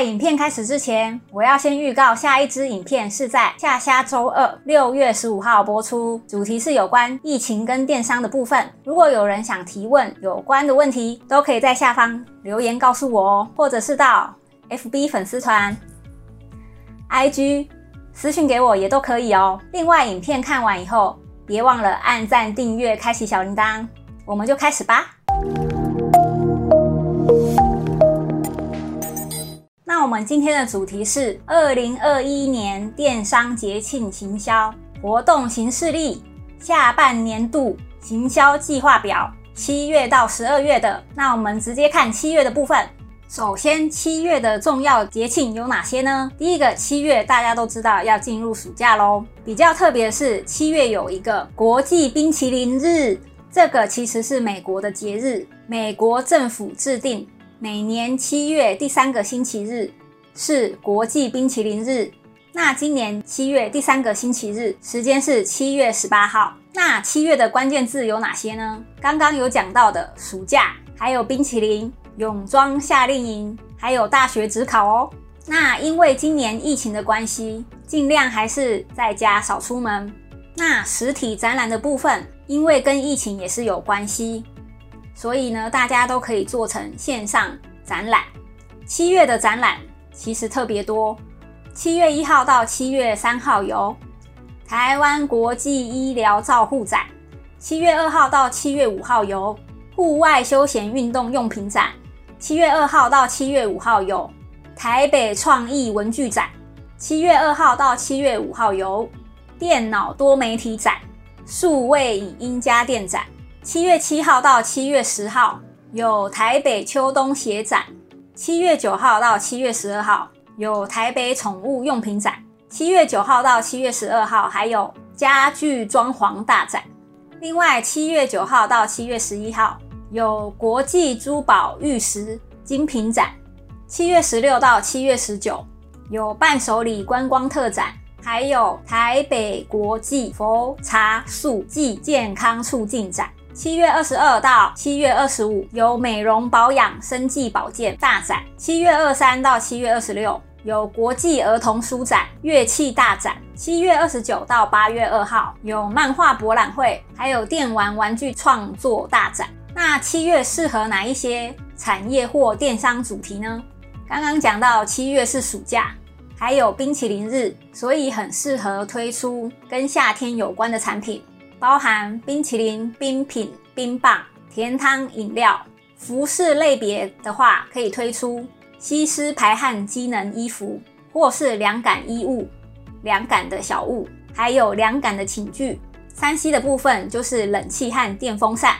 在影片开始之前，我要先预告下一支影片是在下周二6月15号播出，主题是有关疫情跟电商的部分。如果有人想提问有关的问题，都可以在下方留言告诉我哦，或者是到 FB 粉丝团、IG 私讯给我也都可以哦。另外，影片看完以后，别忘了按赞、订阅、开启小铃铛，我们就开始吧。 那我们今天的主题是2021年电商节庆行销活动行事历下半年度行销计划表，7月到12月的。那我们直接看7月的部分。首先，7月的重要节庆有哪些呢？第一个，7月大家都知道要进入暑假咯。比较特别的是，7月有一个国际冰淇淋日，这个其实是美国的节日，美国政府制定。 每年7月第三个星期日是国际冰淇淋日，那今年7月第三个星期日时间是7月18号。那7月的关键字有哪些呢？刚刚有讲到的暑假，还有冰淇淋、泳装夏令营，还有大学指考哦。那因为今年疫情的关系，尽量还是在家少出门。那实体展览的部分，因为跟疫情也是有关系。 所以呢，大家都可以做成线上展览。7月的展览其实特别多， 7月1号到7月3号有台湾国际医疗照护展， 7月2号到7月5号有户外休闲运动用品展， 7月2号到7月5号有台北创意文具展， 7月2号到7月5号有电脑多媒体展、数位影音家电展。 7月7号到7月10号有台北秋冬鞋展， 7月9号到7月12号有台北宠物用品展， 7月9号到7月12号还有家具装潢大展。另外， 7月9号到7月11号有国际珠宝玉石精品展， 7月16到7月19有伴手礼观光特展，还有台北国际佛茶素暨健康促进展。 7月22到7月25有美容保养、生技保健大展； 7月23到7月26有国际儿童书展、乐器大展； 7月29到8月2号有漫画博览会，还有电玩玩具创作大展。那7月适合哪一些产业或电商主题呢？刚刚讲到7月是暑假，还有冰淇淋日，所以很适合推出跟夏天有关的产品。 包含冰淇淋、冰品、冰棒、甜汤、饮料。服饰类别的话，可以推出吸湿排汗机能衣服，或是凉感衣物、凉感的小物，还有凉感的寝具。3C 的部分就是冷气和电风扇。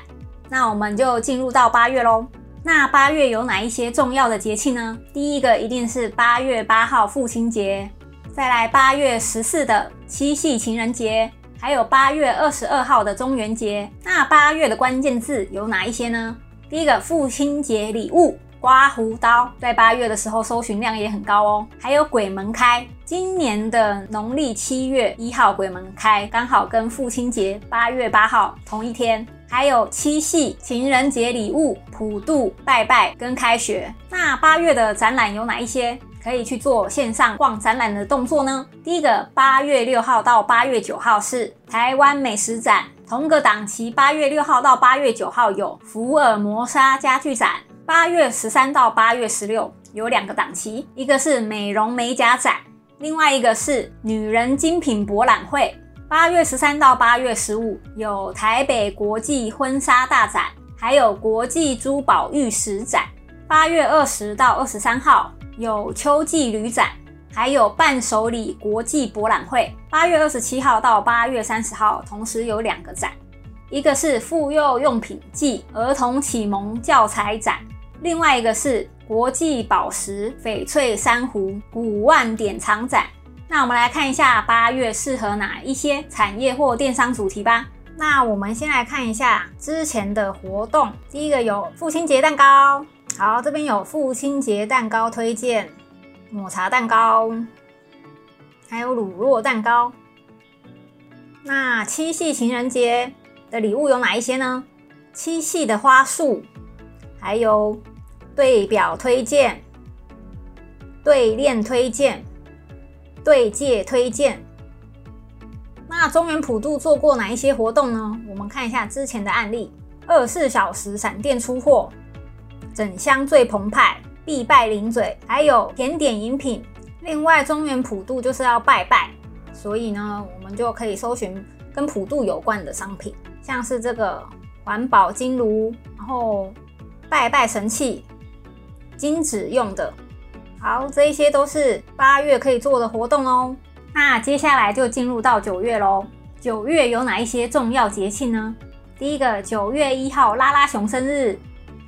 那我们就进入到8月咯。那8月有哪一些重要的节庆呢？第一个一定是8月8号父亲节，再来8月14的七夕情人节。 还有8月22号的中元节。那8月的关键字有哪一些呢？第一个，父亲节礼物刮胡刀，在8月的时候搜寻量也很高哦。还有鬼门开，今年的农历7月1号鬼门开，刚好跟父亲节8月8号同一天。还有七夕情人节礼物普渡拜拜跟开学。那8月的展览有哪一些？ 可以去做线上逛展览的动作呢。第一个，8月6号到8月9号是台湾美食展，同个档期8月6号到8月9号有福尔摩沙家具展，8月13到8月16有两个档期，一个是美容美甲展，另外一个是女人精品博览会。8月13到8月15有台北国际婚纱大展，还有国际珠宝玉石展。8月20到23号 有秋季旅展，还有伴手礼国际博览会。8月27号到8月30号，同时有两个展，一个是妇幼用品暨儿童启蒙教材展，另外一个是国际宝石翡翠珊瑚古玩典藏展。那我们来看一下8月适合哪一些产业或电商主题吧。那我们先来看一下之前的活动，第一个有父亲节蛋糕。 好，这边有父亲节蛋糕推荐，抹茶蛋糕，还有乳酪蛋糕。那七夕情人节的礼物有哪一些呢？七夕的花束，还有对表推荐，对链推荐、对借推荐。那中原普渡做过哪一些活动呢？我们看一下之前的案例：24小时闪电出货、整箱最澎湃、必拜零嘴，还有甜点饮品。另外，中原普渡就是要拜拜，所以呢，我们就可以搜寻跟普渡有关的商品，像是这个环保金炉，然后拜拜神器、金纸用的。好，这一些都是8月可以做的活动哦。那接下来就进入到9月咯。9月有哪一些重要节庆呢？第一个，9月1号拉拉熊生日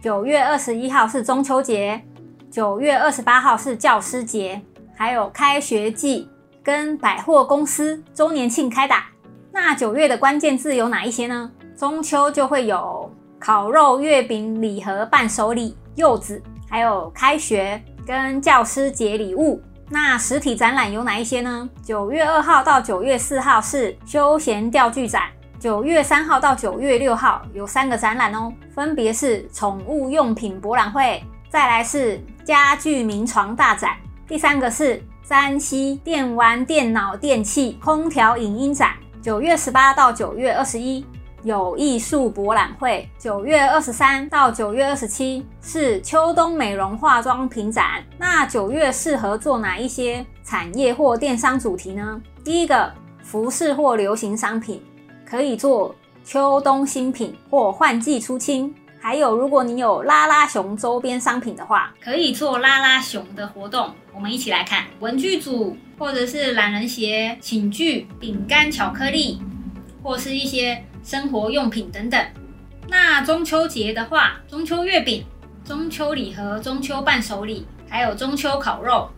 ，9月21号是中秋节，9月28号是教师节，还有开学季跟百货公司周年庆开打。那9月的关键字有哪一些呢？中秋就会有烤肉、月饼、礼盒、伴手礼、柚子，还有开学跟教师节礼物。那实体展览有哪一些呢？9月2号到9月4号是休闲钓具展，9月3号到9月6号有3个展览哦，分别是宠物用品博览会，再来是家具名床大展，第3个是3C电玩、电脑、电器、空调影音展，9月18到9月21有艺术博览会，9月23到9月27是秋冬美容化妆品展。那9月适合做哪一些产业或电商主题呢？第一个，服饰或流行商品，可以做秋冬新品或换季出清。还有，如果你有拉拉熊周边商品的话，可以做拉拉熊的活动。我们一起来看文具组，或者是懒人鞋、寝具、饼干、巧克力，或是一些生活用品等等。那中秋节的话，中秋月饼、中秋礼盒、中秋伴手礼，还有中秋烤肉，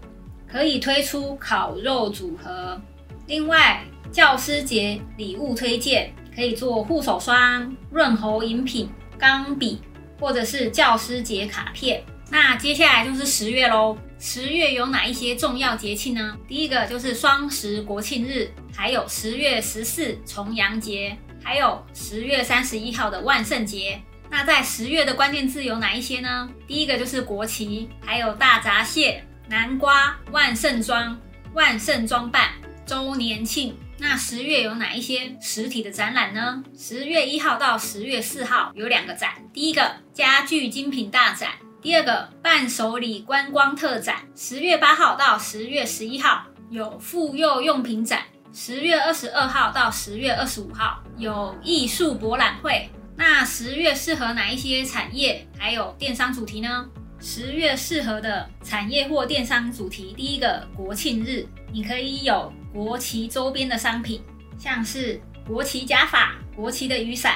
可以推出烤肉组合。另外，教师节礼物推荐，可以做护手霜、润喉饮品、钢笔，或者是教师节卡片。那接下来就是10月咯。10月有哪一些重要节庆呢？第一个就是双十国庆日，还有10月14重阳节，还有10月31号的万圣节。那在10月的关键字有哪一些呢？第一个就是国旗，还有大闸蟹、南瓜、万圣装、万圣装扮、周年庆。那10月有哪一些实体的展览呢？10月1号到10月4号有2个展，第一个家具精品大展，第二个伴手礼观光特展。10月8号到10月11号有妇幼用品展，10月22号到10月25号有艺术博览会。那10月适合哪一些产业还有电商主题呢？10月适合的产业或电商主题，第一个国庆日，你可以有国旗周边的商品，像是国旗假发、国旗的雨伞、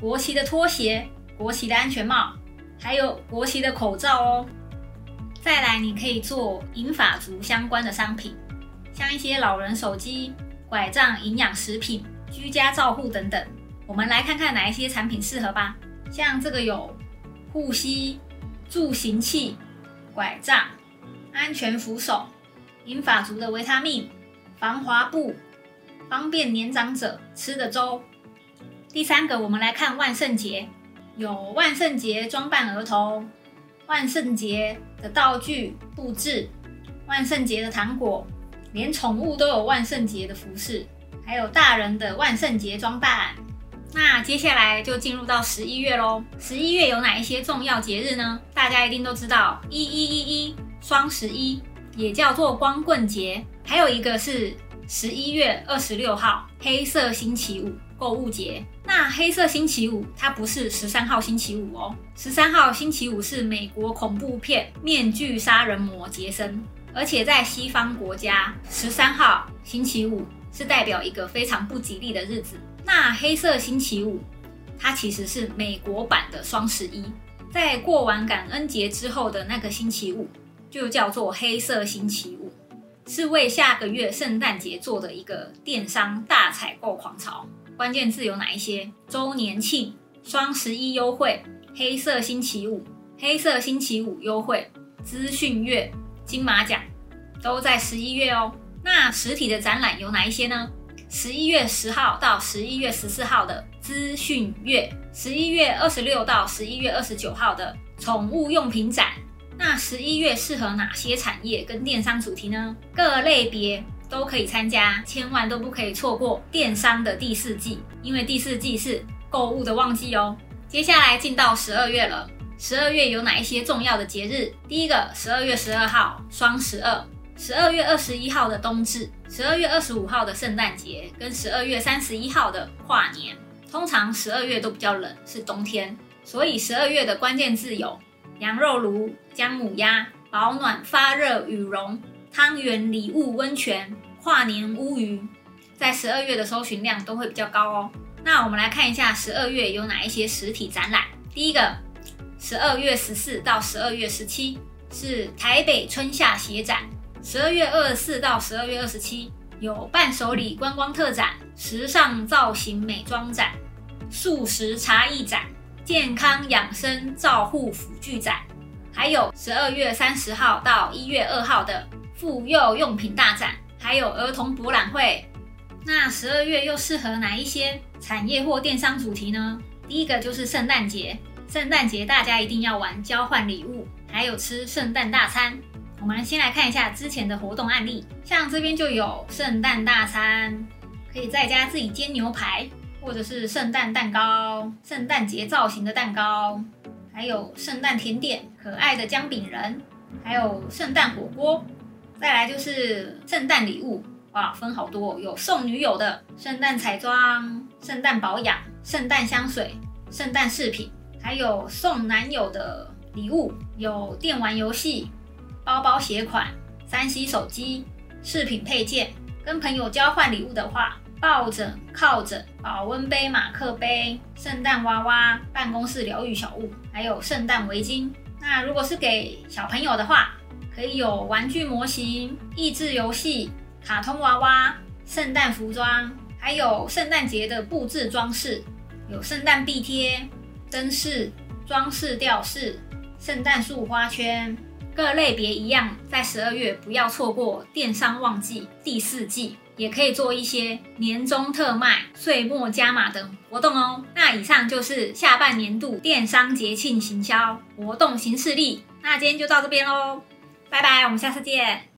国旗的拖鞋、国旗的安全帽，还有国旗的口罩哦。再来，你可以做银发族相关的商品，像一些老人手机、拐杖、营养食品、居家照护等等。我们来看看哪一些产品适合吧。像这个有护膝、助行器、拐杖、安全扶手、银发族的维他命、防滑布、方便年长者吃的粥。第3个，我们来看万圣节，有万圣节装扮儿童、万圣节的道具布置、万圣节的糖果，连宠物都有万圣节的服饰，还有大人的万圣节装扮。那接下来就进入到11月咯。11月有哪一些重要节日呢？大家一定都知道1111、双11也叫做光棍节，还有一个是11月26号黑色星期五购物节。那黑色星期五它不是13号星期五哦，13号星期五是美国恐怖片面具杀人魔杰森，而且在西方国家13号星期五是代表一个非常不吉利的日子。那黑色星期五它其实是美国版的双11，在过完感恩节之后的那个星期五就叫做黑色星期五，是为下个月圣诞节做的一个电商大采购狂潮。关键字有哪一些？周年庆、双11优惠、黑色星期五、黑色星期五优惠、资讯月、金马奖，都在11月哦。那实体的展览有哪一些呢？11月10号到11月14号的资讯月，11月26到11月29号的宠物用品展。那11月适合哪些产业跟电商主题呢？各类别都可以参加，千万都不可以错过电商的第四季，因为第四季是购物的旺季哦。接下来进到12月了，12月有哪一些重要的节日？第一个，12月12号双十二，12月21号的冬至，12月25号的圣诞节，跟12月31号的跨年。通常12月都比较冷，是冬天，所以12月的关键字有羊肉炉、姜母鸭、保暖发热羽绒、汤圆礼物温泉、跨年乌鱼，在12月的搜寻量都会比较高哦。那我们来看一下12月有哪一些实体展览。第一个，12月14到12月17是台北春夏鞋展，12月24到12月27有伴手礼观光特展、时尚造型美妆展、素食茶艺展、健康养生照护辅具展，还有12月30号到1月2号的妇幼用品大展，还有儿童博览会。那12月又适合哪一些产业或电商主题呢？第一个就是圣诞节，圣诞节大家一定要玩交换礼物，还有吃圣诞大餐。我们先来看一下之前的活动案例，像这边就有圣诞大餐，可以在家自己煎牛排，或者是圣诞蛋糕，圣诞节造型的蛋糕，还有圣诞甜点，可爱的姜饼人，还有圣诞火锅。再来就是圣诞礼物，哇，分好多，有送女友的、圣诞彩妆、圣诞保养、圣诞香水、圣诞饰品，还有送男友的礼物，有电玩游戏、包包鞋款、3C 手机、饰品配件。跟朋友交换礼物的话，抱枕、靠枕、保温杯、马克杯、圣诞娃娃、办公室疗愈小物，还有圣诞围巾。那如果是给小朋友的话，可以有玩具模型、益智游戏、卡通娃娃、圣诞服装，还有圣诞节的布置装饰，有圣诞壁贴、灯饰、装饰吊饰、圣诞树花圈。各类别一样，在12月不要错过电商旺季第四季，也可以做一些年终特卖、岁末加码等活动哦。那以上就是下半年度电商节庆行销活动行事历，那今天就到这边喽，拜拜，我们下次见。